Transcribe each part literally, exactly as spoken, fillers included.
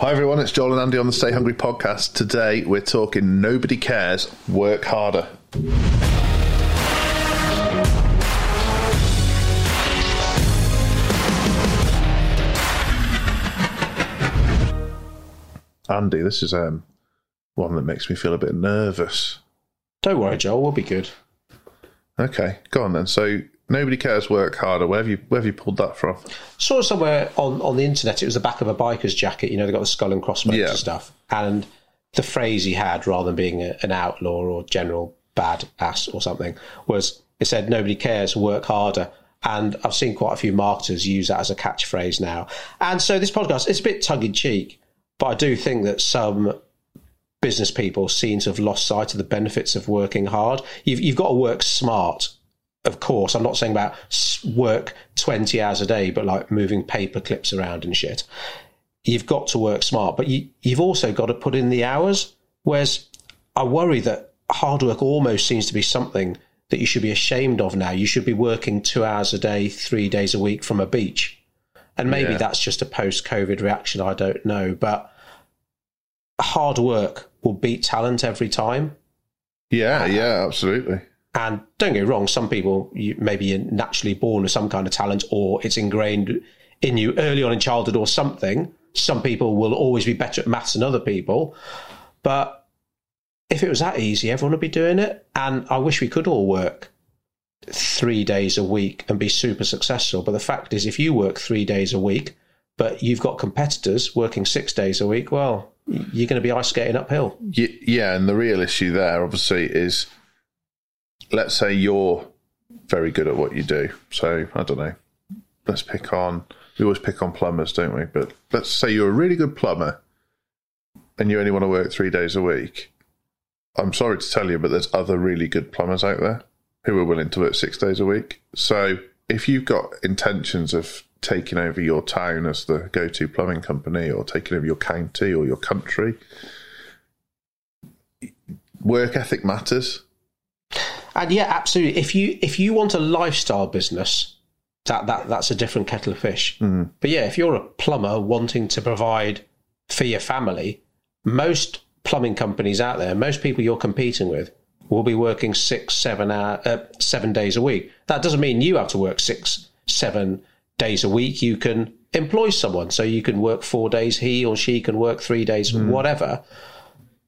Hi everyone, it's Joel and Andy on the Stay Hungry podcast. Today we're talking nobody cares, work harder. Andy, this is um, one that makes me feel a bit nervous. Don't worry, Joel, we'll be good. Okay, go on then. So nobody cares, work harder. Where have you where have you pulled that from? Saw somewhere on, on the internet. It was the back of a biker's jacket. You know, they got the skull and crossbones yeah. and stuff. And the phrase he had, rather than being a, an outlaw or general badass or something, was it said, nobody cares, work harder. And I've seen quite a few marketers use that as a catchphrase now. And so this podcast, it's a bit tongue-in-cheek, but I do think that some business people seem to have lost sight of the benefits of working hard. You've, you've got to work smart. Of course, I'm not saying about work twenty hours a day, but like moving paper clips around and shit. You've got to work smart, but you, you've also got to put in the hours. Whereas I worry that hard work almost seems to be something that you should be ashamed of now. You should be working two hours a day, three days a week from a beach. And maybe yeah. that's just a post-COVID reaction, I don't know. But hard work will beat talent every time. Yeah, um, yeah, absolutely. And don't get me wrong, some people, you, maybe you're naturally born with some kind of talent or it's ingrained in you early on in childhood or something. Some people will always be better at maths than other people. But if it was that easy, everyone would be doing it. And I wish we could all work three days a week and be super successful. But the fact is, if you work three days a week, but you've got competitors working six days a week, well, you're going to be ice skating uphill. Yeah, and the real issue there, obviously, is... Let's say you're very good at what you do. So, I don't know. Let's pick on... We always pick on plumbers, don't we? But let's say you're a really good plumber and you only want to work three days a week. I'm sorry to tell you, but there's other really good plumbers out there who are willing to work six days a week. So, if you've got intentions of taking over your town as the go-to plumbing company or taking over your county or your country, work ethic matters. And yeah, absolutely. If you if you want a lifestyle business, that, that that's a different kettle of fish. Mm. But yeah, if you're a plumber wanting to provide for your family, most plumbing companies out there, most people you're competing with, will be working six, seven hour, uh, seven days a week. That doesn't mean you have to work six, seven days a week. You can employ someone, so you can work four days. He or she can work three days, mm. whatever.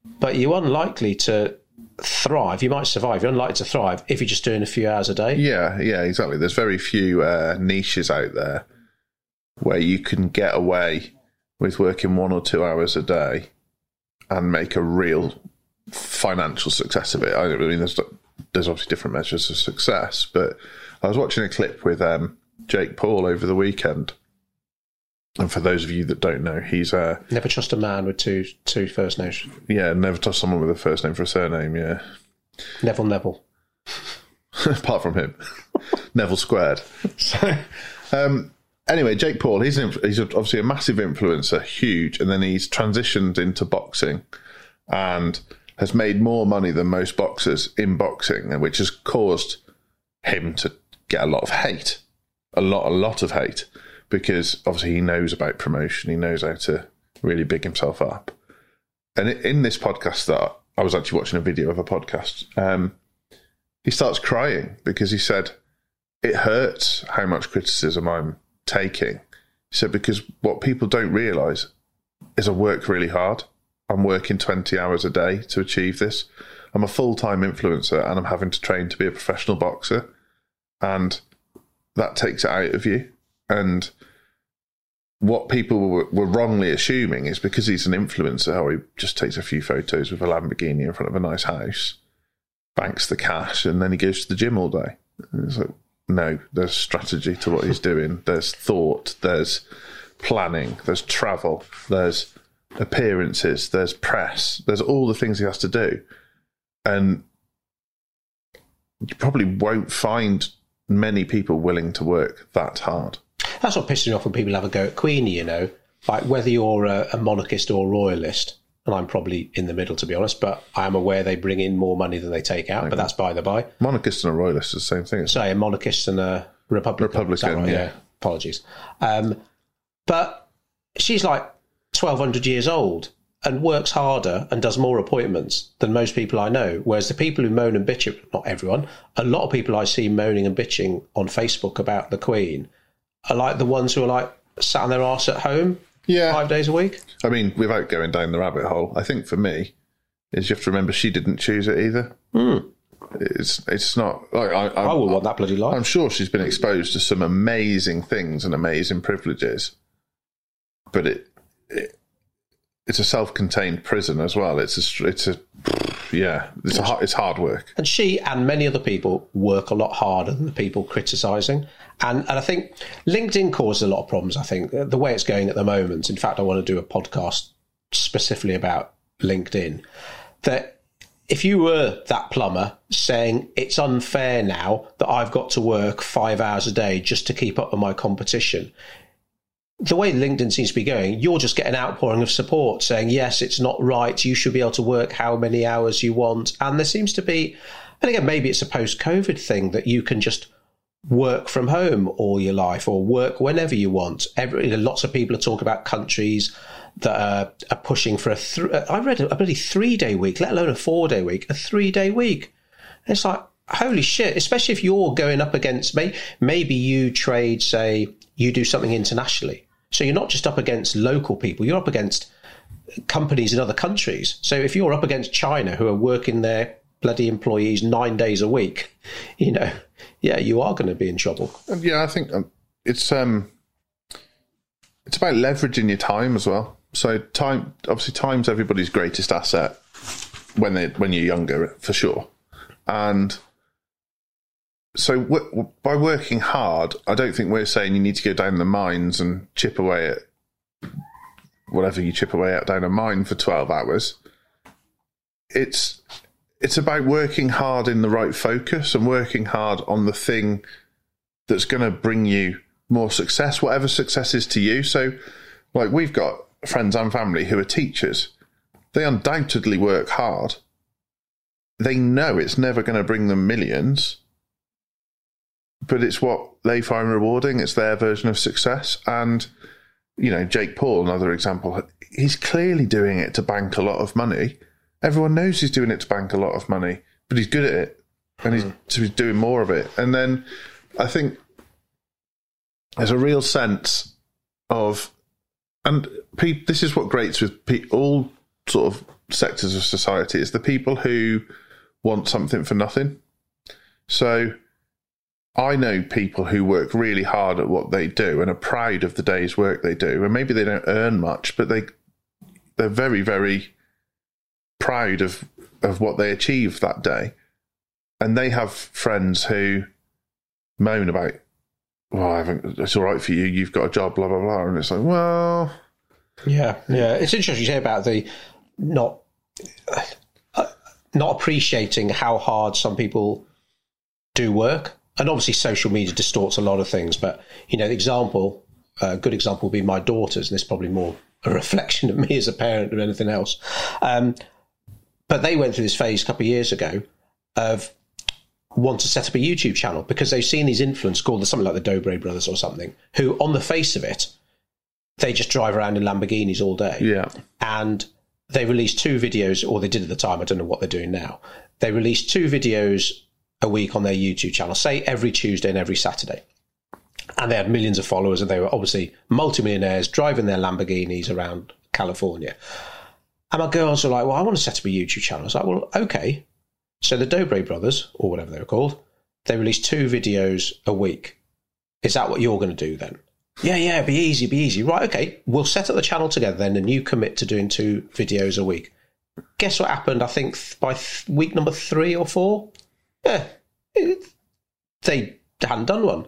But you're unlikely to. thrive you might survive you're unlikely to thrive if you're just doing a few hours a day. Yeah yeah exactly there's very few uh, niches out there where you can get away with working one or two hours a day and make a real financial success of it. I mean, there's there's obviously different measures of success, but I was watching a clip with um, Jake Paul over the weekend, and for those of you that don't know, he's a... Never trust a man with two two first names. Yeah, never trust someone with a first name for a surname, yeah. Neville Neville. Apart from him. Neville squared. So, um, anyway, Jake Paul, he's, an, he's obviously a massive influencer, huge, and then he's transitioned into boxing and has made more money than most boxers in boxing, which has caused him to get a lot of hate. A lot, a lot of hate. Because obviously he knows about promotion, he knows how to really big himself up. And in this podcast that I was actually watching a video of a podcast, um, he starts crying because he said, it hurts how much criticism I'm taking. He said, because what people don't realise is I work really hard. I'm working twenty hours a day to achieve this. I'm a full-time influencer and I'm having to train to be a professional boxer. And that takes it out of you. And what people were, were wrongly assuming is because he's an influencer, or he just takes a few photos with a Lamborghini in front of a nice house, banks the cash, and then he goes to the gym all day. And it's like, no, there's strategy to what he's doing. There's thought, there's planning, there's travel, there's appearances, there's press, there's all the things he has to do. And you probably won't find many people willing to work that hard. That's what pisses me off when people have a go at Queenie, you know. Like, whether you're a, a monarchist or a royalist, and I'm probably in the middle, to be honest, but I am aware they bring in more money than they take out, Thank but you. That's by the by. Monarchist and a royalist is the same thing. Sorry, a monarchist and a Republican. Republican, right? yeah. yeah. Apologies. Um, but she's like twelve hundred years old and works harder and does more appointments than most people I know. Whereas the people who moan and bitch, not everyone, a lot of people I see moaning and bitching on Facebook about the Queen are like the ones who are like sat on their arse at home yeah. five days a week. I mean, without going down the rabbit hole, I think for me is you have to remember she didn't choose it either. Mm. It's it's not like I, I, I would want that bloody life. I'm sure she's been exposed to some amazing things and amazing privileges, but it, it it's a self-contained prison as well. It's a it's a yeah. It's a, it's hard work. And she and many other people work a lot harder than the people criticising. And and I think LinkedIn causes a lot of problems. I think the way it's going at the moment. In fact, I want to do a podcast specifically about LinkedIn. That. If you were that plumber saying it's unfair now that I've got to work five hours a day just to keep up with my competition, the way LinkedIn seems to be going, you're just getting outpouring of support saying, yes, it's not right. You should be able to work how many hours you want. And there seems to be, and again, maybe it's a post-COVID thing that you can just work from home all your life or work whenever you want. Every, you know, lots of people are talking about countries that are, are pushing for a, th- I read a, a bloody three-day week, let alone a four-day week, a three-day week. And it's like, holy shit, especially if you're going up against, may- maybe you trade, say, you do something internationally. So you're not just up against local people, you're up against companies in other countries. So if you're up against China who are working their bloody employees nine days a week, you know, yeah, you are going to be in trouble. Yeah, I think it's um, it's about leveraging your time as well. So time, obviously, time's everybody's greatest asset when they when you're younger, for sure. And so w- by working hard, I don't think we're saying you need to go down the mines and chip away at whatever you chip away at down a mine for twelve hours. It's it's about working hard in the right focus and working hard on the thing that's going to bring you more success, whatever success is to you. So, like, we've got friends and family who are teachers. They undoubtedly work hard. They know it's never going to bring them millions, but it's what they find rewarding. It's their version of success. And, you know, Jake Paul, another example, he's clearly doing it to bank a lot of money. Everyone knows he's doing it to bank a lot of money, but he's good at it and he's, mm. so he's doing more of it. And then I think there's a real sense of... And pe- this is what grates with pe- all sort of sectors of society is the people who want something for nothing. So I know people who work really hard at what they do and are proud of the day's work they do. And maybe they don't earn much, but they, they're very, very proud of, of what they achieved that day. And they have friends who moan about, well, I haven't, it's all right for you, you've got a job, blah, blah, blah. And it's like, well... Yeah, yeah. It's interesting you say about the not uh, not appreciating how hard some people do work. And obviously social media distorts a lot of things. But, you know, the example, a uh, good example would be my daughters, and it's probably more a reflection of me as a parent than anything else. Um, but they went through this phase a couple of years ago of... want to set up a YouTube channel because they've seen these influencers called something like the Dobre brothers or something, who on the face of it, they just drive around in Lamborghinis all day. Yeah. And they released two videos, or they did at the time, I don't know what they're doing now. They released two videos a week on their YouTube channel, say every Tuesday and every Saturday. And they had millions of followers and they were obviously multimillionaires driving their Lamborghinis around California. And my girls were like, well, I want to set up a YouTube channel. I was like, well, okay. So the Dobre brothers, or whatever they were called, they released two videos a week. Is that what you're going to do then? Yeah, yeah, be easy, be easy. Right, okay, we'll set up the channel together then and you commit to doing two videos a week. Guess what happened, I think, by th- week number three or four? Yeah, it, they hadn't done one. And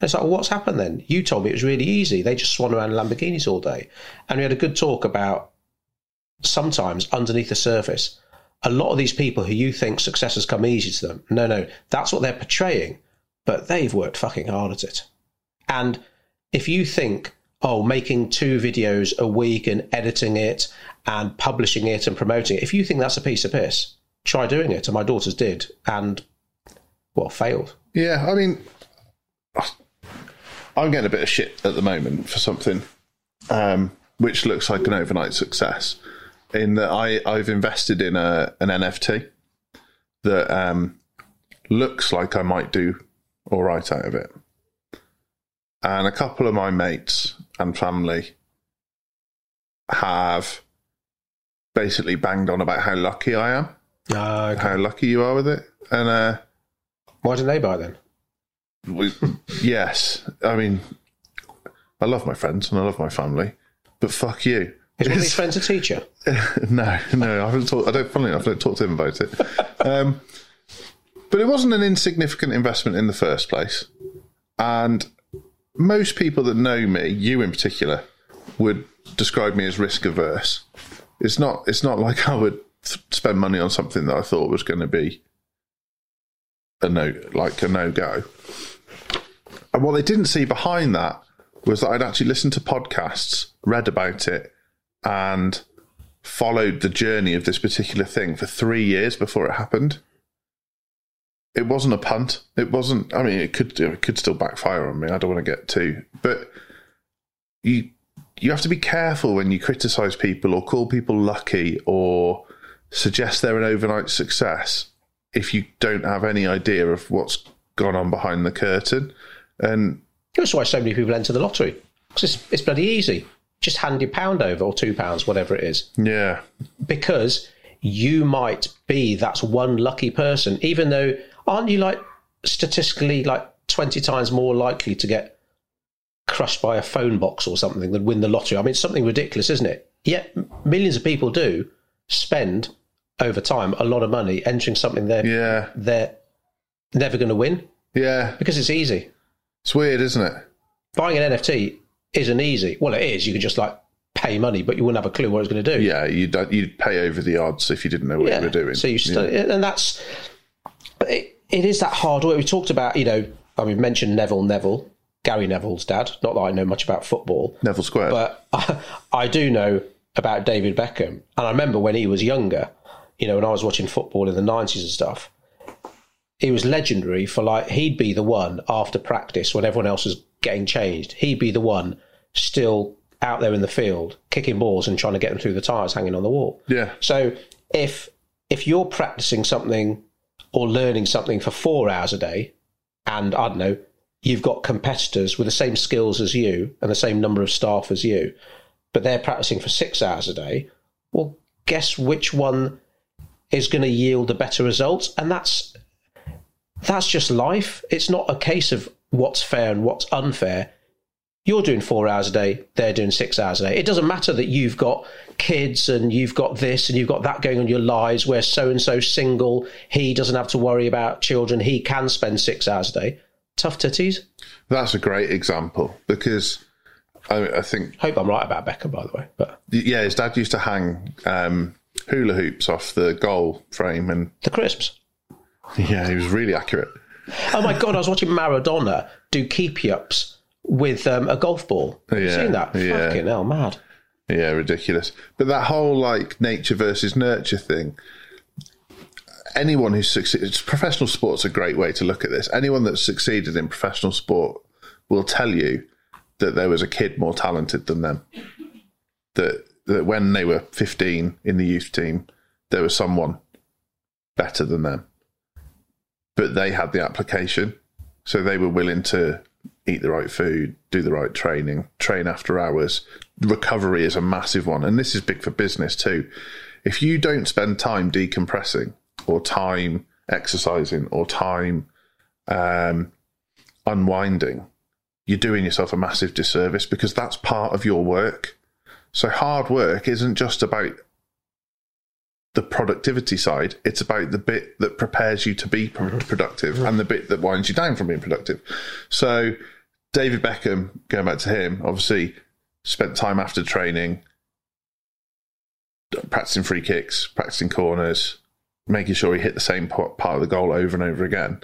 it's like, well, what's happened then? You told me it was really easy. They just swan around in Lamborghinis all day. And we had a good talk about sometimes underneath the surface, a lot of these people who you think success has come easy to them, no, no, that's what they're portraying, but they've worked fucking hard at it. And if you think, oh, making two videos a week and editing it and publishing it and promoting it, if you think that's a piece of piss, try doing it. And my daughters did and, well, failed. Yeah, I mean, I'm getting a bit of shit at the moment for something. Um, which looks like an overnight success, in that I, I've invested in a an N F T that um, looks like I might do all right out of it. And a couple of my mates and family have basically banged on about how lucky I am, uh, okay. how lucky you are with it. And uh, why didn't they buy then? We, yes. I mean, I love my friends and I love my family, but fuck you. Is one of his friends a teacher? No, no, I haven't talked. I don't. Funnily enough, I don't talk to him about it. Um, but it wasn't an insignificant investment in the first place, and most people that know me, you in particular, would describe me as risk averse. It's not. It's not like I would spend money on something that I thought was going to be a no, like a no go. And what they didn't see behind that was that I'd actually listened to podcasts, read about it, and followed the journey of this particular thing for three years before it happened. It wasn't a punt. It wasn't, I mean, it could it could still backfire on me. I don't want to get too, but you you have to be careful when you criticise people or call people lucky or suggest they're an overnight success if you don't have any idea of what's gone on behind the curtain. And that's why so many people enter the lottery, because it's, it's bloody easy. Just hand your pound over or two pounds, whatever it is. Yeah. Because you might be that's one lucky person, even though aren't you like statistically like twenty times more likely to get crushed by a phone box or something than win the lottery? I mean, it's something ridiculous, isn't it? Yet millions of people do spend over time a lot of money entering something they're, yeah. they're never going to win. Yeah. Because it's easy. It's weird, isn't it? Buying an N F T isn't easy. Well, it is. You can just like pay money, but you wouldn't have a clue what it's going to do. Yeah, you'd you'd pay over the odds if you didn't know what yeah. you were doing. So you study, yeah. and that's it. It is that hard work. We talked about, you know, I mean, mentioned Neville, Neville, Gary Neville's dad. Not that I know much about football, Neville Square, but I, I do know about David Beckham. And I remember when he was younger, you know, when I was watching football in the nineties and stuff, he was legendary for like he'd be the one after practice when everyone else was getting changed. He'd be the one still out there in the field kicking balls and trying to get them through the tyres hanging on the wall. Yeah. So if if you're practicing something or learning something for four hours a day, and I don't know, you've got competitors with the same skills as you and the same number of staff as you, but they're practicing for six hours a day, well, guess which one is going to yield a better result? And that's that's just life. It's not a case of what's fair and what's unfair. You're doing four hours a day, they're doing six hours a day. It doesn't matter that you've got kids and you've got this and you've got that going on in your lives where so-and-so's single, he doesn't have to worry about children, he can spend six hours a day. Tough titties. That's a great example because I, I think... hope I'm right about Beckham, by the way. But yeah, his dad used to hang um, hula hoops off the goal frame and... the crisps. Yeah, he was really accurate. Oh my God, I was watching Maradona do keepy-ups with um, a golf ball. Have yeah, you seen that? Yeah. Fucking hell, mad. Yeah, ridiculous. But that whole like nature versus nurture thing, anyone who's succeeded, professional sport's a great way to look at this. Anyone that's succeeded in professional sport will tell you that there was a kid more talented than them. That, that when they were fifteen in the youth team, there was someone better than them. But they had the application, so they were willing to eat the right food, do the right training, train after hours. Recovery is a massive one, and this is big for business too. If you don't spend time decompressing or time exercising or time um, unwinding, you're doing yourself a massive disservice because that's part of your work. So hard work isn't just about the productivity side, it's about the bit that prepares you to be productive and the bit that winds you down from being productive. So David Beckham, going back to him, obviously spent time after training, practicing free kicks, practicing corners, making sure he hit the same part of the goal over and over again.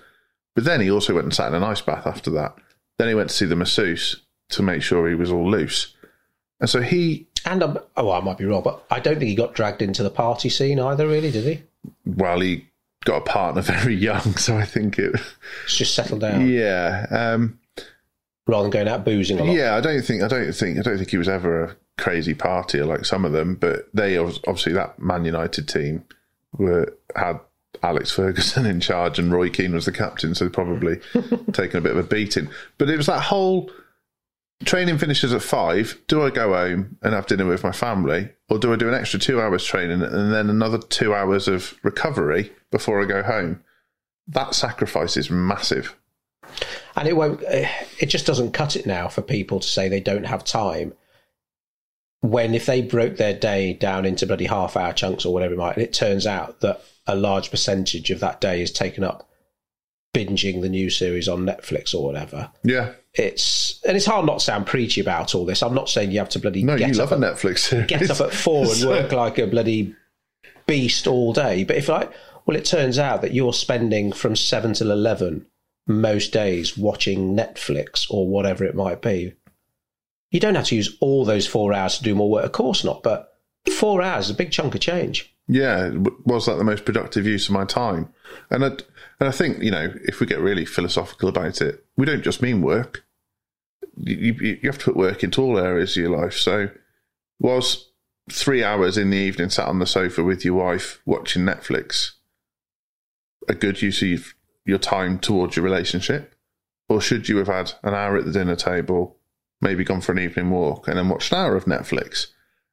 But then he also went and sat in an ice bath after that. Then he went to see the masseuse to make sure he was all loose. And so he... And, I'm, oh, I might be wrong, but I don't think he got dragged into the party scene either, really, did he? Well, he got a partner very young, so I think it... It's just settled down. Yeah. Um, Rather than going out boozing a lot. Yeah, I don't think I don't think, I don't think he was ever a crazy partier like some of them, but they obviously, that Man United team were had Alex Ferguson in charge and Roy Keane was the captain, so probably taken a bit of a beating. But it was that whole training finishes at five. Do I go home and have dinner with my family, or do I do an extra two hours training and then another two hours of recovery before I go home? That sacrifice is massive. And it won't, it just doesn't cut it now for people to say they don't have time, when if they broke their day down into bloody half hour chunks or whatever it might, and it turns out that a large percentage of that day is taken up binging the new series on Netflix or whatever. Yeah. It's, and it's hard not to sound preachy about all this. I'm not saying you have to bloody no, get, you love up a at, Netflix series. Get up at four and work like a bloody beast all day. But if I, well, it turns out that you're spending from seven till eleven most days watching Netflix or whatever it might be. You don't have to use all those four hours to do more work. Of course not, but four hours is a big chunk of change. Yeah, was that the most productive use of my time? And I, and I think, you know, if we get really philosophical about it, we don't just mean work. You, you, you have to put work into all areas of your life. So whilst three hours in the evening sat on the sofa with your wife watching Netflix a good use of your time towards your relationship? Or should you have had an hour at the dinner table, maybe gone for an evening walk, and then watched an hour of Netflix?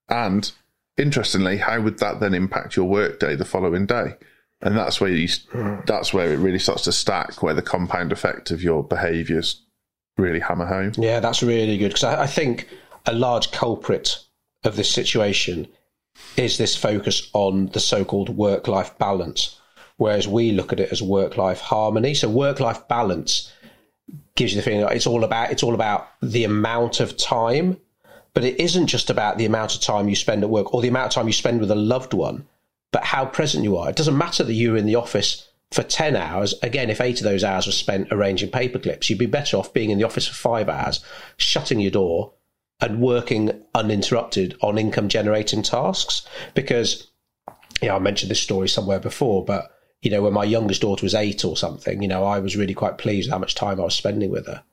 And interestingly, how would that then impact your work day the following day? And that's where you, that's where it really starts to stack, where the compound effect of your behaviours really hammer home. Yeah, that's really good, because I, I think a large culprit of this situation is this focus on the so-called work-life balance, whereas we look at it as work-life harmony. So work-life balance gives you the feeling that it's all about it's all about the amount of time, but it isn't just about the amount of time you spend at work or the amount of time you spend with a loved one, but how present you are. It doesn't matter that you're in the office for ten hours. Again, if eight of those hours were spent arranging paperclips, you'd be better off being in the office for five hours, shutting your door and working uninterrupted on income-generating tasks. Because, you know, I mentioned this story somewhere before, but you know, when my youngest daughter was eight or something, you know, I was really quite pleased with how much time I was spending with her.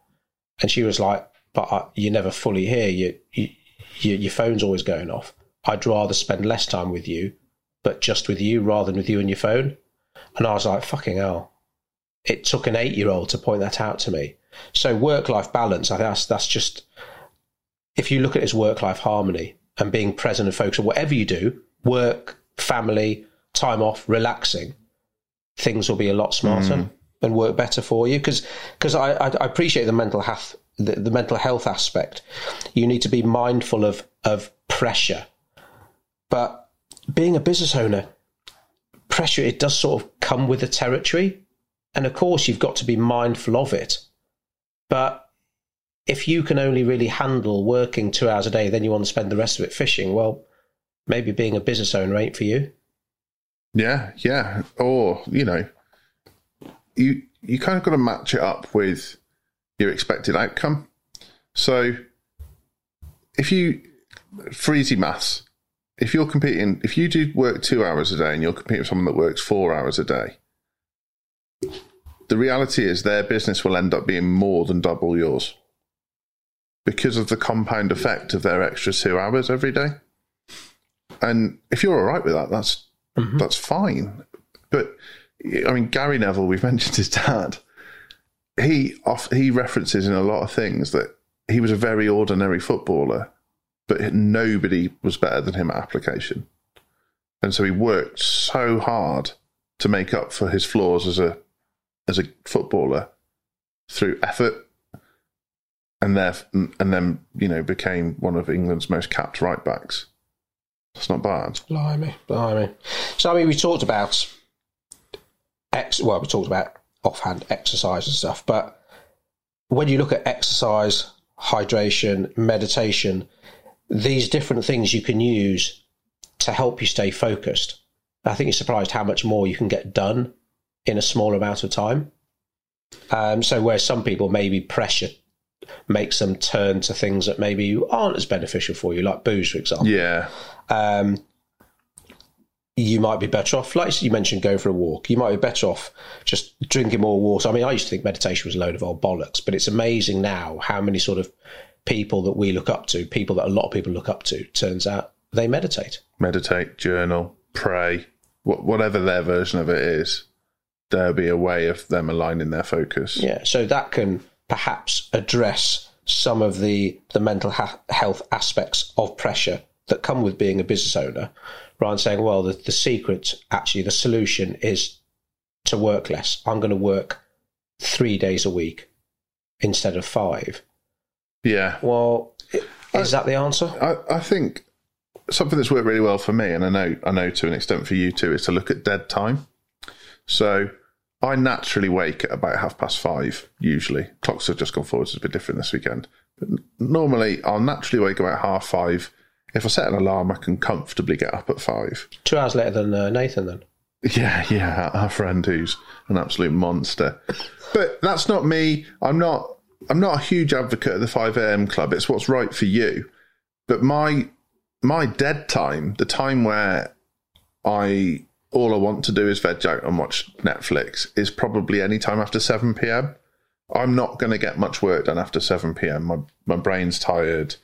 And she was like, but I, you're never fully here. You, you, you, your phone's always going off. I'd rather spend less time with you, but just with you rather than with you and your phone. And I was like, fucking hell. It took an eight-year-old to point that out to me. So work-life balance, I think that's, that's just, if you look at it as work-life harmony and being present and focused on whatever you do, work, family, time off, relaxing, things will be a lot smarter mm. and work better for you. Because because I, I, I appreciate the mental health the, the mental health aspect. You need to be mindful of of pressure, but being a business owner, pressure, it does sort of come with the territory, and of course you've got to be mindful of it. But if you can only really handle working two hours a day, then you want to spend the rest of it fishing, well, maybe being a business owner ain't for you. Yeah, yeah. Or, you know, you you kind of got to match it up with your expected outcome. So if you, for easy maths, if you're competing, if you do work two hours a day and you're competing with someone that works four hours a day, the reality is their business will end up being more than double yours because of the compound effect of their extra two hours every day. And if you're all right with that, that's, Mm-hmm. that's fine. But I mean, Gary Neville, we've mentioned his dad, he off, he references in a lot of things that he was a very ordinary footballer, but nobody was better than him at application. And so he worked so hard to make up for his flaws as a as a footballer through effort, and there and then you know became one of England's most capped right backs. That's not bad. Blimey, blimey. So, I mean, we talked about, ex- well, we talked about offhand exercise and stuff, but when you look at exercise, hydration, meditation, these different things you can use to help you stay focused. I think you're surprised how much more you can get done in a small amount of time. Um, so where some people maybe pressure makes them turn to things that maybe aren't as beneficial for you, like booze, for example. Yeah. Um, you might be better off, like you mentioned, going for a walk. You might be better off just drinking more water. I mean, I used to think meditation was a load of old bollocks, but it's amazing now how many sort of people that we look up to, people that a lot of people look up to, turns out they meditate. Meditate, journal, pray, wh- whatever their version of it is, there'll be a way of them aligning their focus. Yeah, so that can perhaps address some of the, the mental ha- health aspects of pressure that come with being a business owner, rather than saying, well, the, the secret, actually, the solution is to work less. I'm going to work three days a week instead of five. Yeah. Well, is I, that the answer? I, I think something that's worked really well for me, and I know I know to an extent for you too, is to look at dead time. So I naturally wake at about half past five, usually. Clocks have just gone forward, so it's a bit different this weekend. But normally, I'll naturally wake about half five. If I set an alarm, I can comfortably get up at five. Two hours later than uh, Nathan, then? Yeah, yeah, our friend who's an absolute monster. But that's not me. I'm not... I'm not a huge advocate of the five a.m. club. It's what's right for you. But my my dead time, the time where I all I want to do is veg out and watch Netflix, is probably any time after seven p.m. I'm not going to get much work done after seven p.m. My my brain's tired.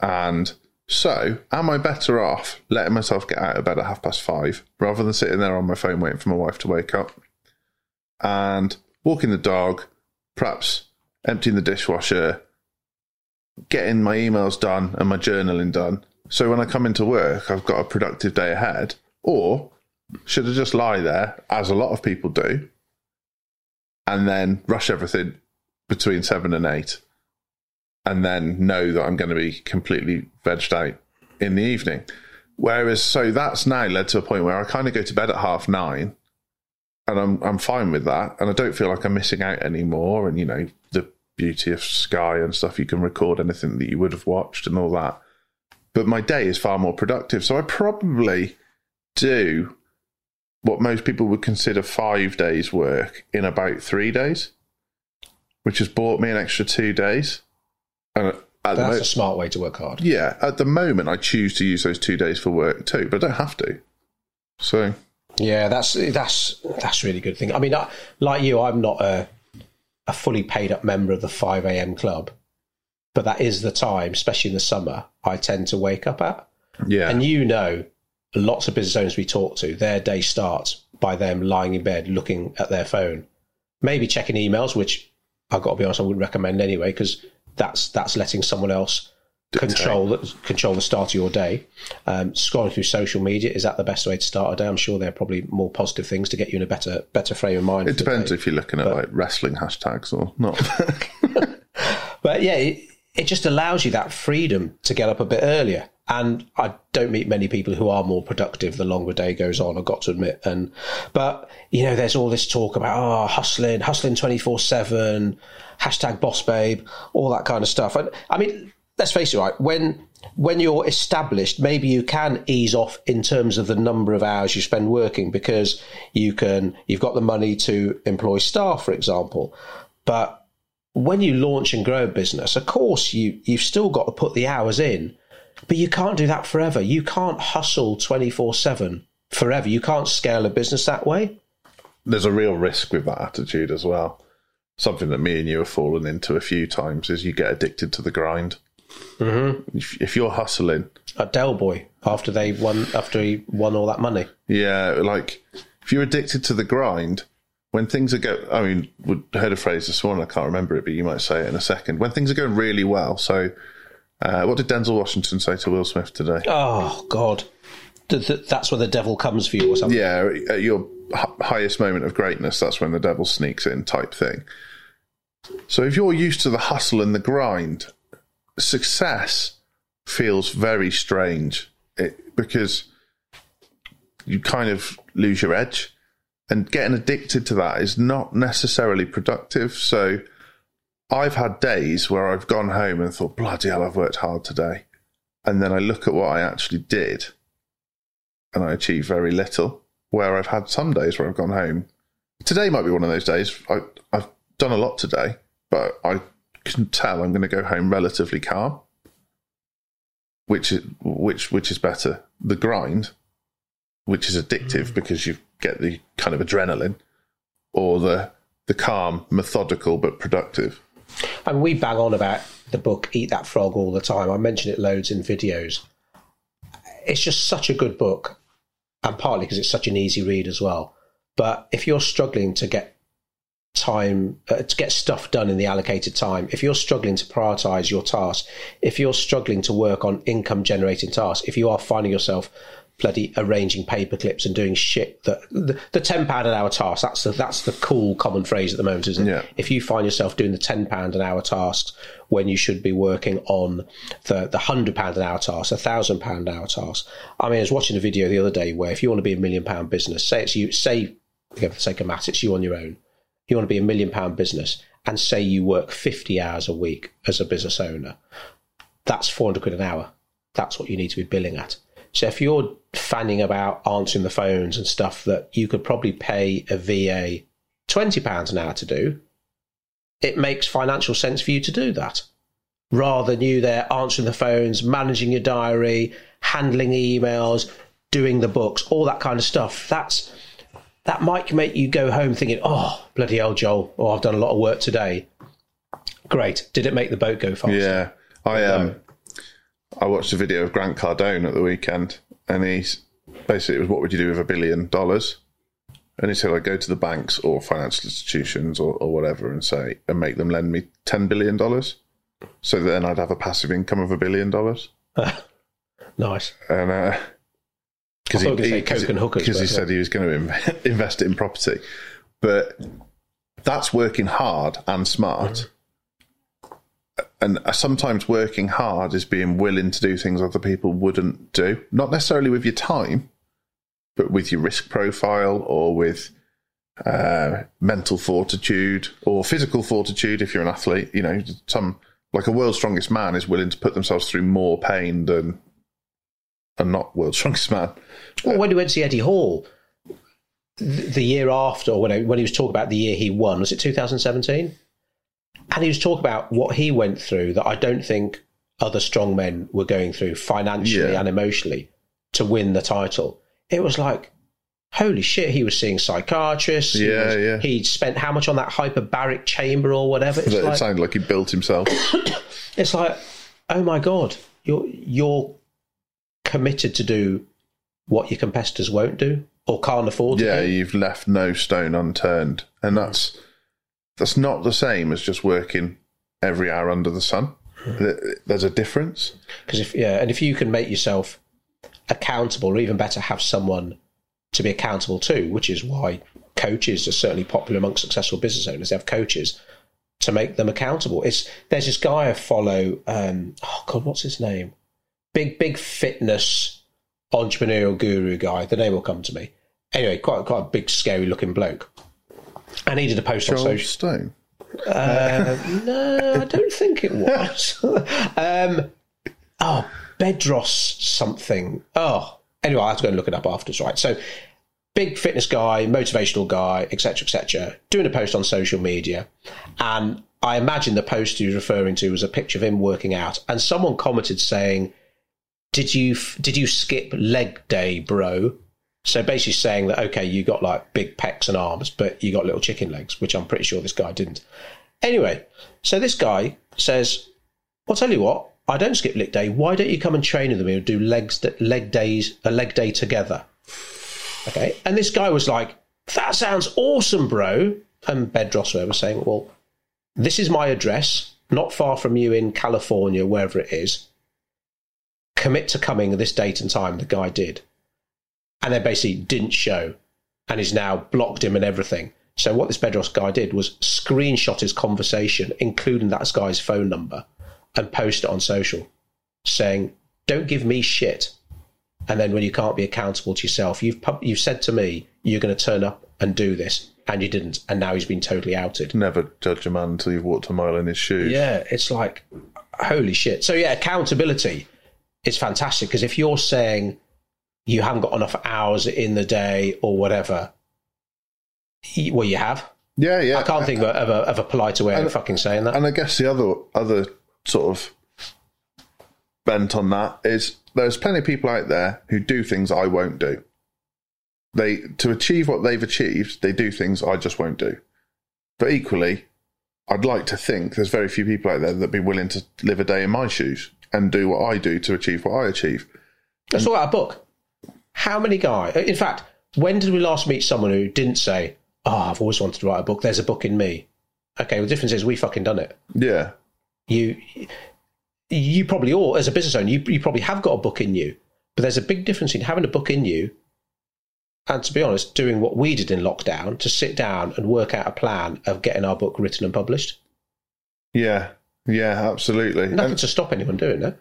And so am I better off letting myself get out of bed at half past five rather than sitting there on my phone waiting for my wife to wake up and walking the dog, perhaps emptying the dishwasher, getting my emails done and my journaling done. So when I come into work, I've got a productive day ahead. Or should I just lie there, as a lot of people do, and then rush everything between seven and eight, and then know that I'm going to be completely vegged out in the evening? Whereas, so that's now led to a point where I kind of go to bed at half nine, and I'm I'm fine with that, and I don't feel like I'm missing out anymore, and, you know, the beauty of Sky and stuff, you can record anything that you would have watched and all that. But my day is far more productive, so I probably do what most people would consider five days' work in about three days, which has bought me an extra two days. And at That's mo- a smart way to work hard. Yeah, at the moment I choose to use those two days for work too, but I don't have to. So... Yeah, that's that's that's a really good thing. I mean, I, like you, I'm not a a fully paid up member of the five a.m. club, but that is the time, especially in the summer, I tend to wake up at. Yeah, and you know, lots of business owners we talk to, their day starts by them lying in bed looking at their phone, maybe checking emails, which I've got to be honest, I wouldn't recommend anyway, because that's that's letting someone else Control control the start of your day. Um, scrolling through social media, is that the best way to start a day? I'm sure there are probably more positive things to get you in a better better frame of mind. It depends if you're looking at but, like wrestling hashtags or not. But yeah, it, it just allows you that freedom to get up a bit earlier. And I don't meet many people who are more productive the longer day goes on, I've got to admit. And but you know, there's all this talk about oh hustling, hustling twenty-four seven, hashtag boss babe, all that kind of stuff. And I mean, let's face it, right, when when you're established, maybe you can ease off in terms of the number of hours you spend working because you can, you've got the money to employ staff, for example. But when you launch and grow a business, of course, you, you've still got to put the hours in, but you can't do that forever. You can't hustle twenty-four seven forever. You can't scale a business that way. There's a real risk with that attitude as well. Something that me and you have fallen into a few times is you get addicted to the grind. Mm-hmm. If, if you're hustling at Delboy after they won, after he won all that money, yeah, like if you're addicted to the grind, when things are going, I mean, we heard a phrase this morning, I can't remember it, but you might say it in a second. When things are going really well, so uh, what did Denzel Washington say to Will Smith today? Oh God, th- th- that's where the devil comes for you, or something. Yeah, at your h- highest moment of greatness, that's when the devil sneaks in, type thing. So if you're used to the hustle and the grind, success feels very strange it, because you kind of lose your edge, and getting addicted to that is not necessarily productive. So I've had days where I've gone home and thought, bloody hell, I've worked hard today. And then I look at what I actually did and I achieve very little, where I've had some days where I've gone home. Today might be one of those days. I, I've done a lot today, but I can tell I'm going to go home relatively calm, which is which which is better. The grind, which is addictive because you get the kind of adrenaline, or the the calm, methodical but productive. I mean, we bang on about the book Eat That Frog all the time. I mention it loads in videos. It's just such a good book, and partly because it's such an easy read as well. But if you're struggling to get time, uh, to get stuff done in the allocated time, if you're struggling to prioritize your tasks, if you're struggling to work on income generating tasks, if you are finding yourself bloody arranging paper clips and doing shit that the, the ten pound an hour tasks, that's the, that's the cool common phrase at the moment, isn't it? Yeah. If you find yourself doing the ten pound an hour tasks when you should be working on the, the one hundred pound an hour tasks, the one thousand pound an hour tasks. I mean, I was watching a video the other day where if you want to be a million pound business, say it's you, say, for the sake of maths, it's you on your own. You want to be a million pound business and say you work fifty hours a week as a business owner. That's four hundred quid an hour. That's what you need to be billing at. So if you're fanning about answering the phones and stuff that you could probably pay a V A twenty pounds an hour to do, it makes financial sense for you to do that. Rather than you there answering the phones, managing your diary, handling emails, doing the books, all that kind of stuff. That's That might make you go home thinking, oh, bloody hell, Joel, oh, I've done a lot of work today. Great. Did it make the boat go faster? Yeah. I um, I watched a video of Grant Cardone at the weekend, and he's basically, it was, what would you do with a billion dollars? And he said, I go to the banks or financial institutions or, or whatever and say, and make them lend me ten billion dollars. So then I'd have a passive income of a billion dollars. Nice. And, uh, Because he, he, he yeah. said he was going to invest it in property. But that's working hard and smart. Mm. And sometimes working hard is being willing to do things other people wouldn't do. Not necessarily with your time, but with your risk profile or with uh, mental fortitude or physical fortitude if you're an athlete. You know, some like a world's strongest man is willing to put themselves through more pain than... and not world's strongest man. Well, when we went to see Eddie Hall, the year after, or when he, when he was talking about the year he won, was it two thousand seventeen? And he was talking about what he went through that I don't think other strong men were going through financially yeah. and emotionally to win the title. It was like, holy shit, he was seeing psychiatrists. Yeah, he was, yeah. He'd spent how much on that hyperbaric chamber or whatever. It's it like, sounded like he built himself. It's like, oh my God, you're... you're committed to do what your competitors won't do or can't afford to yeah, do. Yeah, you've left no stone unturned. And that's that's not the same as just working every hour under the sun. There's a difference. Because if yeah, and if you can make yourself accountable, or even better, have someone to be accountable to, which is why coaches are certainly popular amongst successful business owners. They have coaches to make them accountable. It's there's this guy I follow, um, oh God, what's his name? Big, big fitness entrepreneurial guru guy. The name will come to me. Anyway, quite quite a big, scary-looking bloke. And he did a post Joel on social... Stone? Uh, no, I don't think it was. um, oh, Bedros something. Oh, anyway, I have to go and look it up afterwards, right? So, big fitness guy, motivational guy, et cetera, et cetera, doing a post on social media. And I imagine the post he was referring to was a picture of him working out. And someone commented saying... Did you did you skip leg day, bro? So basically saying that, okay, you got like big pecs and arms, but you got little chicken legs, which I'm pretty sure this guy didn't. Anyway, so this guy says, I'll tell you what, I don't skip leg day. Why don't you come and train with me and do legs, leg days, a leg day together? Okay. And this guy was like, that sounds awesome, bro. And Bedros was saying, well, this is my address, not far from you in California, wherever it is. Commit to coming at this date and time. The guy did, and they basically didn't show, and is now blocked him and everything. So what this Bedros guy did was screenshot his conversation, including that guy's phone number, and post it on social, saying, "Don't give me shit." And then when you can't be accountable to yourself, you've pub- you've said to me you're going to turn up and do this, and you didn't, and now he's been totally outed. Never judge a man until you've walked a mile in his shoes. Yeah, it's like holy shit. So yeah, accountability. It's fantastic because if you're saying you haven't got enough hours in the day or whatever, well, you have. Yeah, yeah. I can't think uh, of, a, of a politer way and, of fucking saying that. And I guess the other other sort of bent on that is there's plenty of people out there who do things I won't do. They to achieve what they've achieved, they do things I just won't do. But equally, I'd like to think there's very few people out there that'd be willing to live a day in my shoes and do what I do to achieve what I achieve. That's all out of book. How many guys... In fact, when did we last meet someone who didn't say, oh, I've always wanted to write a book, there's a book in me. Okay, well, the difference is we fucking done it. Yeah. You you probably all, as a business owner, you, you probably have got a book in you, but there's a big difference in having a book in you and, to be honest, doing what we did in lockdown, to sit down and work out a plan of getting our book written and published. Yeah, yeah, absolutely. Nothing and, to stop anyone doing that.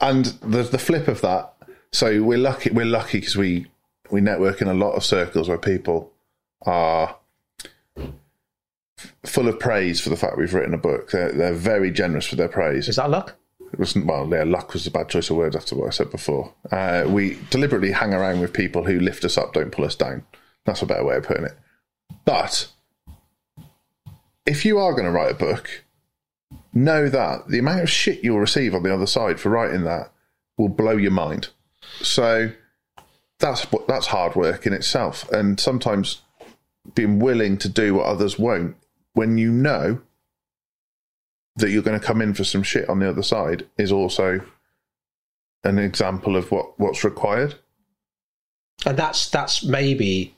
And the the flip of that, so we're lucky we're lucky because we, we network in a lot of circles where people are full of praise for the fact we've written a book. They're, they're very generous with their praise. Is that luck? It wasn't, well, yeah, luck was a bad choice of words after what I said before. Uh, we deliberately hang around with people who lift us up, don't pull us down. That's a better way of putting it. But if you are going to write a book, know that the amount of shit you'll receive on the other side for writing that will blow your mind. So that's that's hard work in itself. And sometimes being willing to do what others won't when you know that you're going to come in for some shit on the other side is also an example of what, what's required. And that's that's maybe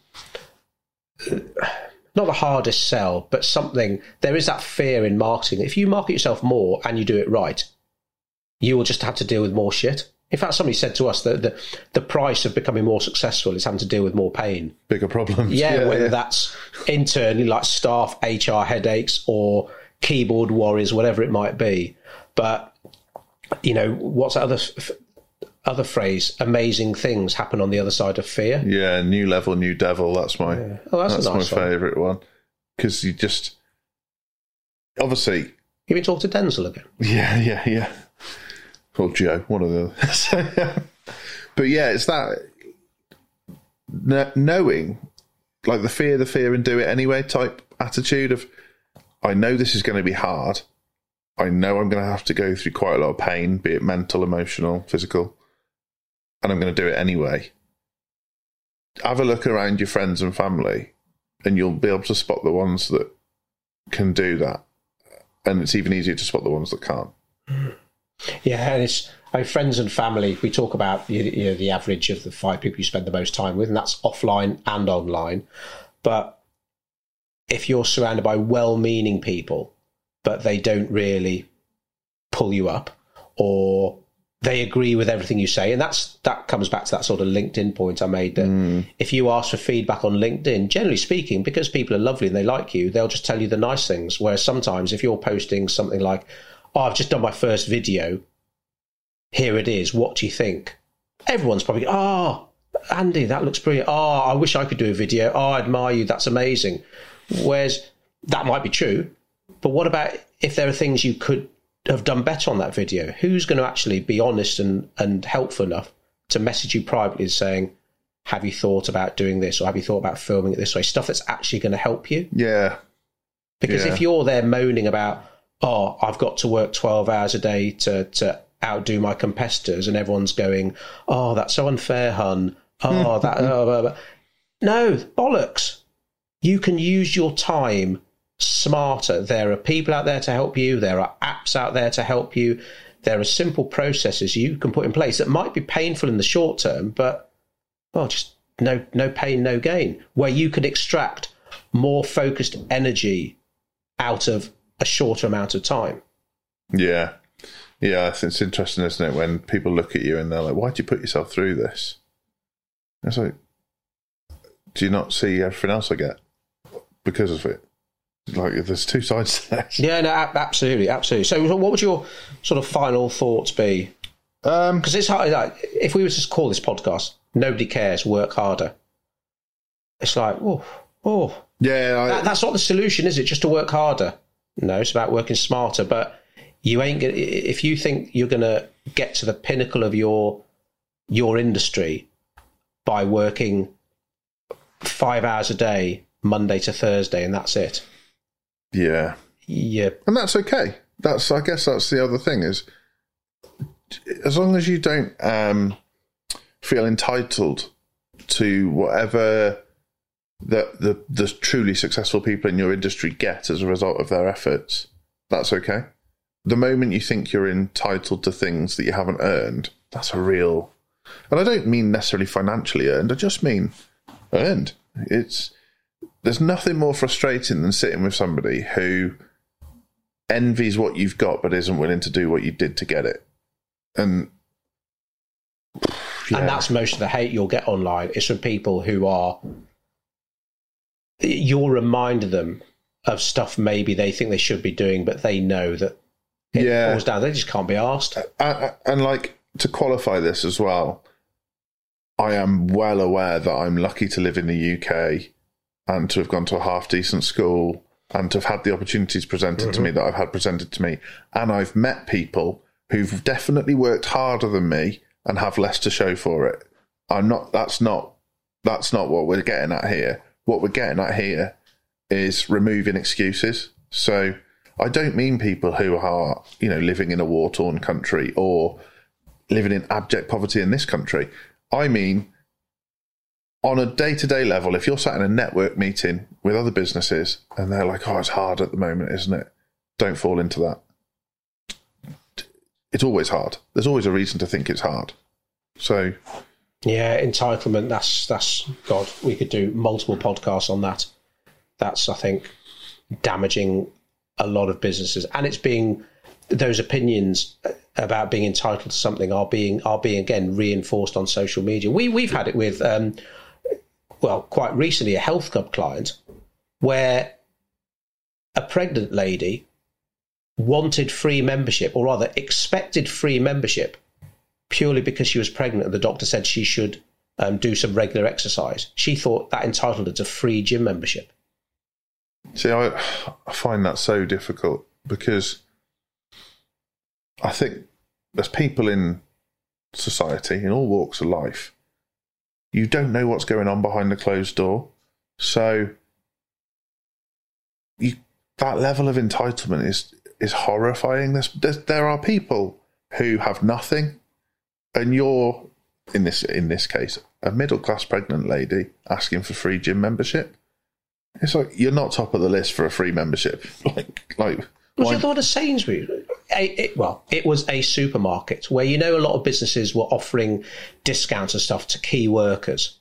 not the hardest sell, but something, there is that fear in marketing. If you market yourself more and you do it right, you will just have to deal with more shit. In fact, somebody said to us that the, the price of becoming more successful is having to deal with more pain. Bigger problems. Yeah, yeah whether yeah. that's internally like staff, H R headaches or keyboard warriors, whatever it might be. But, you know, what's that other, other phrase? Amazing things happen on the other side of fear. Yeah, new level, new devil. That's my, yeah. oh, that's that's nice my one. favourite one. Because you just, obviously... You can talk to Denzel again. Yeah, yeah, yeah. Or Joe, one of the But yeah, it's that knowing, like the fear, the fear and do it anyway type attitude of, I know this is going to be hard. I know I'm going to have to go through quite a lot of pain, be it mental, emotional, physical, and I'm going to do it anyway. Have a look around your friends and family and you'll be able to spot the ones that can do that. And it's even easier to spot the ones that can't. Mm. Yeah, and it's like friends and family. We talk about you know, the average of the five people you spend the most time with, and that's offline and online. But if you're surrounded by well-meaning people, but they don't really pull you up, or they agree with everything you say, and that's that comes back to that sort of LinkedIn point I made, that mm. if you ask for feedback on LinkedIn, generally speaking, because people are lovely and they like you, they'll just tell you the nice things. Whereas sometimes if you're posting something like, oh, I've just done my first video. Here it is. What do you think? Everyone's probably, oh, Andy, that looks brilliant. Oh, I wish I could do a video. Oh, I admire you. That's amazing. Whereas that might be true. But what about if there are things you could have done better on that video? Who's going to actually be honest and, and helpful enough to message you privately saying, have you thought about doing this? Or have you thought about filming it this way? Stuff that's actually going to help you. Yeah. Because yeah. if you're there moaning about, oh, I've got to work twelve hours a day to, to outdo my competitors, and everyone's going, oh, that's so unfair, hun. Oh, that... Oh, blah, blah. No, bollocks. You can use your time smarter. There are people out there to help you. There are apps out there to help you. There are simple processes you can put in place that might be painful in the short term, but, well, just no, no pain, no gain, where you can extract more focused energy out of a shorter amount of time. Yeah. Yeah, it's interesting, isn't it, when people look at you and they're like, why'd you put yourself through this? And it's like, do you not see everything else I get because of it? Like, there's two sides to that. Yeah, no, absolutely, absolutely. So what would your sort of final thoughts be? Because um, it's hard, like, if we were to call this podcast, Nobody Cares, Work Harder. It's like, oh, oh. Yeah. I, that, that's not the solution, is it? Just to work harder. No, it's about working smarter. But you ain't gonna, if you think you're going to get to the pinnacle of your your industry by working five hours a day, Monday to Thursday, and that's it. Yeah, yeah, and that's okay. That's I guess that's the other thing is, as long as you don't um, feel entitled to whatever that the, the truly successful people in your industry get as a result of their efforts, that's okay. The moment you think you're entitled to things that you haven't earned, that's a real... And I don't mean necessarily financially earned, I just mean earned. It's there's nothing more frustrating than sitting with somebody who envies what you've got but isn't willing to do what you did to get it. And yeah. And that's most of the hate you'll get online. It's from people who are... You'll remind them of stuff maybe they think they should be doing, but they know that it yeah. falls down. They just can't be asked. I, I, and like... To qualify this as well, I am well aware that I'm lucky to live in the U K and to have gone to a half-decent school and to have had the opportunities presented mm-hmm. to me that I've had presented to me. And I've met people who've definitely worked harder than me and have less to show for it. I'm not. That's not. That's not what we're getting at here. What we're getting at here is removing excuses. So I don't mean people who are, you know, living in a war-torn country or... living in abject poverty in this country. I mean, on a day-to-day level, if you're sat in a network meeting with other businesses and they're like, oh, it's hard at the moment, isn't it? Don't fall into that. It's always hard. There's always a reason to think it's hard. So... Yeah, entitlement, that's, that's God, we could do multiple podcasts on that. That's, I think, damaging a lot of businesses. And it's being... Those opinions about being entitled to something are being are being again reinforced on social media. We we've had it with, um, well, quite recently, a health club client where a pregnant lady wanted free membership, or rather expected free membership, purely because she was pregnant and the doctor said she should um, do some regular exercise. She thought that entitled her to free gym membership. See, I, I find that so difficult because. I think there's people in society, in all walks of life, you don't know what's going on behind the closed door. So you, that level of entitlement is is horrifying. There's, there's, there are people who have nothing, and you're, in this in this case, a middle-class pregnant lady asking for free gym membership. It's like, you're not top of the list for a free membership. like like... Was it the one at Sainsbury's? It, it, well, it was a supermarket where, you know, a lot of businesses were offering discounts and stuff to key workers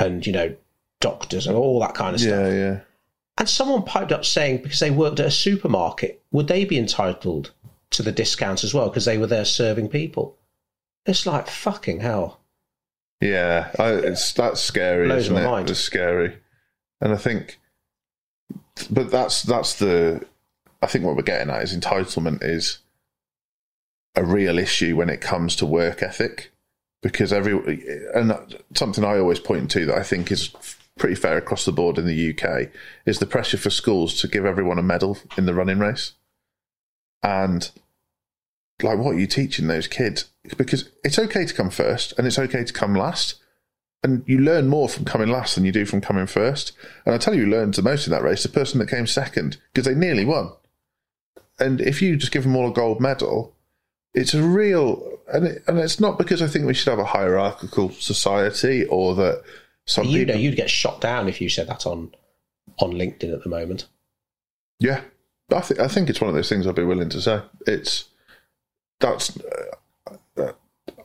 and, you know, doctors and all that kind of stuff. Yeah, yeah. And someone piped up saying because they worked at a supermarket, would they be entitled to the discounts as well because they were there serving people? It's like, fucking hell. Yeah, I, it's, that's scary, blows isn't my it? Mind. It's scary. And I think... But that's that's the... I think what we're getting at is entitlement is a real issue when it comes to work ethic, because every and something I always point to that I think is pretty fair across the board in the U K is the pressure for schools to give everyone a medal in the running race. And like, what are you teaching those kids? Because it's okay to come first and it's okay to come last. And you learn more from coming last than you do from coming first. And I tell you, you learned the most in that race, the person that came second, because they nearly won. And if you just give them all a gold medal, it's a real... And it, and it's not because I think we should have a hierarchical society or that some you people... You know, you'd get shot down if you said that on on LinkedIn at the moment. Yeah. I, th- I think it's one of those things I'd be willing to say. It's... That's... Uh, uh,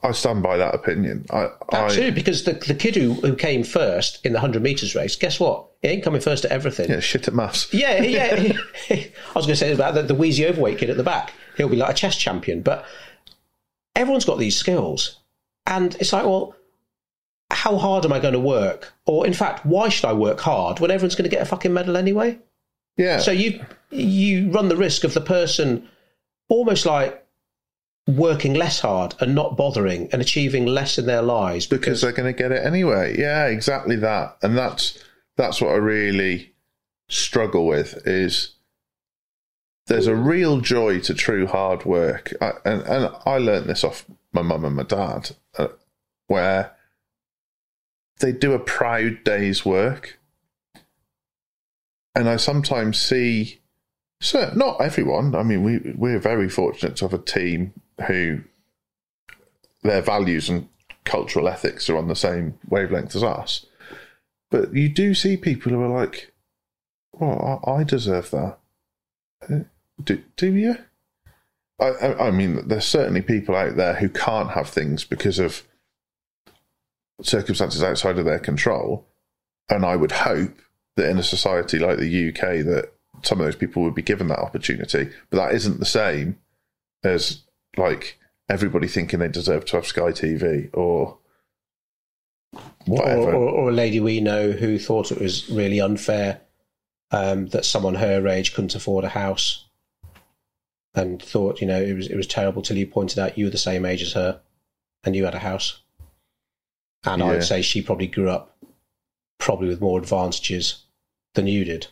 I stand by that opinion. I, that too, I, because the the kid who, who came first in the one hundred metres race, guess what? He ain't coming first at everything. Yeah, shit at maths. Yeah, yeah. he, I was going to say about the, the wheezy overweight kid at the back. He'll be like a chess champion. But everyone's got these skills. And it's like, well, how hard am I going to work? Or in fact, why should I work hard when everyone's going to get a fucking medal anyway? Yeah. So you you run the risk of the person almost like, working less hard and not bothering and achieving less in their lives because, because they're going to get it anyway. Yeah, exactly that. And that's that's what I really struggle with is there's a real joy to true hard work. I, and, and I learned this off my mum and my dad uh, where they do a proud day's work. And I sometimes see, so not everyone, I mean, we, we're very fortunate to have a team who their values and cultural ethics are on the same wavelength as us. But you do see people who are like, well, I, I deserve that. Do, do you? I, I, I mean, there's certainly people out there who can't have things because of circumstances outside of their control. And I would hope that in a society like the U K that some of those people would be given that opportunity. But that isn't the same as, like, everybody thinking they deserve to have Sky T V or whatever. Or, or, or a lady we know who thought it was really unfair um, that someone her age couldn't afford a house and thought, you know, it was it was terrible till you pointed out you were the same age as her and you had a house. And yeah. I'd say she probably grew up probably with more advantages than you did.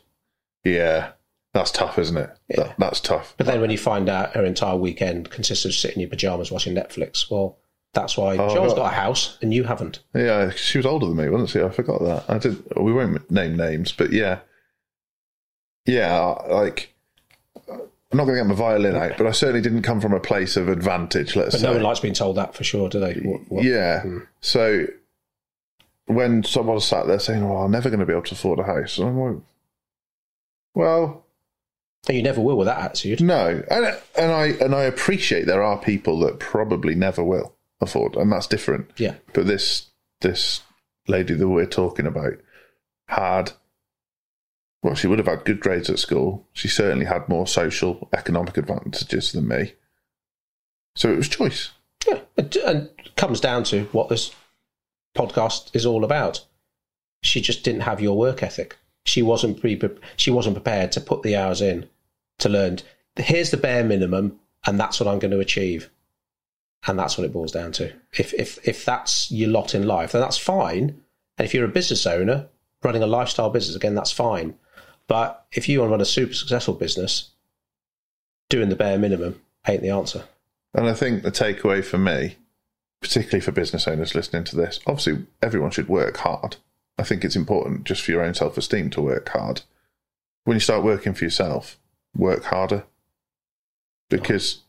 Yeah, that's tough, isn't it? Yeah. That, that's tough. But then when you find out her entire weekend consists of sitting in your pyjamas watching Netflix, well, that's why oh, Joel's got a house and you haven't. Yeah, she was older than me, wasn't she? I forgot that. I did. We won't name names, but yeah. Yeah, like, I'm not going to get my violin out, but I certainly didn't come from a place of advantage, let's but say. But no one likes being told that for sure, do they? What, what? Yeah, hmm. So when someone sat there saying, oh, I'm never going to be able to afford a house, I'm like, well, you never will with that attitude. No, and and I and I appreciate there are people that probably never will afford, and that's different. Yeah. But this this lady that we're talking about had, well, she would have had good grades at school. She certainly had more social, economic advantages than me. So it was choice. Yeah, and it comes down to what this podcast is all about. She just didn't have your work ethic. She wasn't pre- She wasn't prepared to put the hours in to learn. Here's the bare minimum, and that's what I'm going to achieve. And that's what it boils down to. If if if that's your lot in life, then that's fine. And if you're a business owner running a lifestyle business, again, that's fine. But if you want to run a super successful business, doing the bare minimum ain't the answer. And I think the takeaway for me, particularly for business owners listening to this, obviously everyone should work hard. I think it's important just for your own self-esteem to work hard. When you start working for yourself, work harder. Because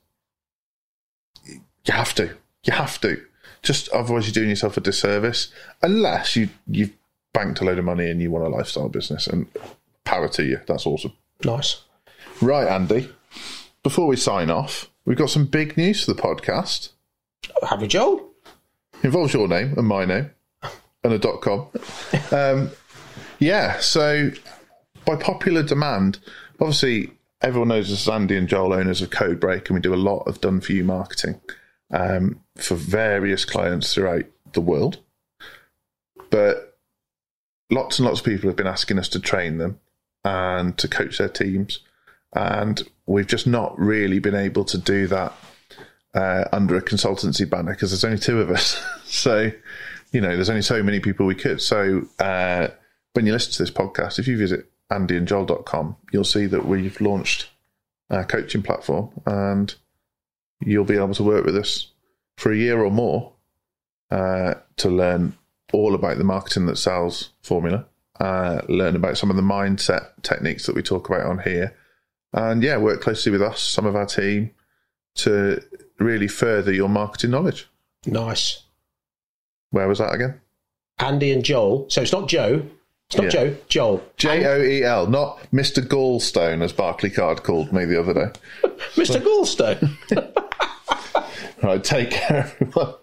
oh. you have to. You have to. Just otherwise you're doing yourself a disservice. Unless you, you've banked a load of money and you want a lifestyle business. And power to you. That's awesome. Nice. Right, Andy. Before we sign off, we've got some big news for the podcast. Have you, Joel? It involves your name and my name. And a dot com. Um, yeah, so by popular demand, obviously everyone knows us as Andy and Joel, owners of Codebreak, and we do a lot of done-for-you marketing um, for various clients throughout the world. But lots and lots of people have been asking us to train them and to coach their teams, and we've just not really been able to do that uh, under a consultancy banner because there's only two of us. So... you know, there's only so many people we could. So uh, when you listen to this podcast, if you visit andy and joel dot com, you'll see that we've launched a coaching platform and you'll be able to work with us for a year or more uh, to learn all about the marketing that sells formula, uh, learn about some of the mindset techniques that we talk about on here, and, yeah, work closely with us, some of our team, to really further your marketing knowledge. Nice. Where was that again? Andy and Joel. So it's not Joe. It's not yeah. Joe. Joel. J O E L, not Mister Gallstone, as Barclaycard called me the other day. Mister Gallstone. All right, take care, everyone.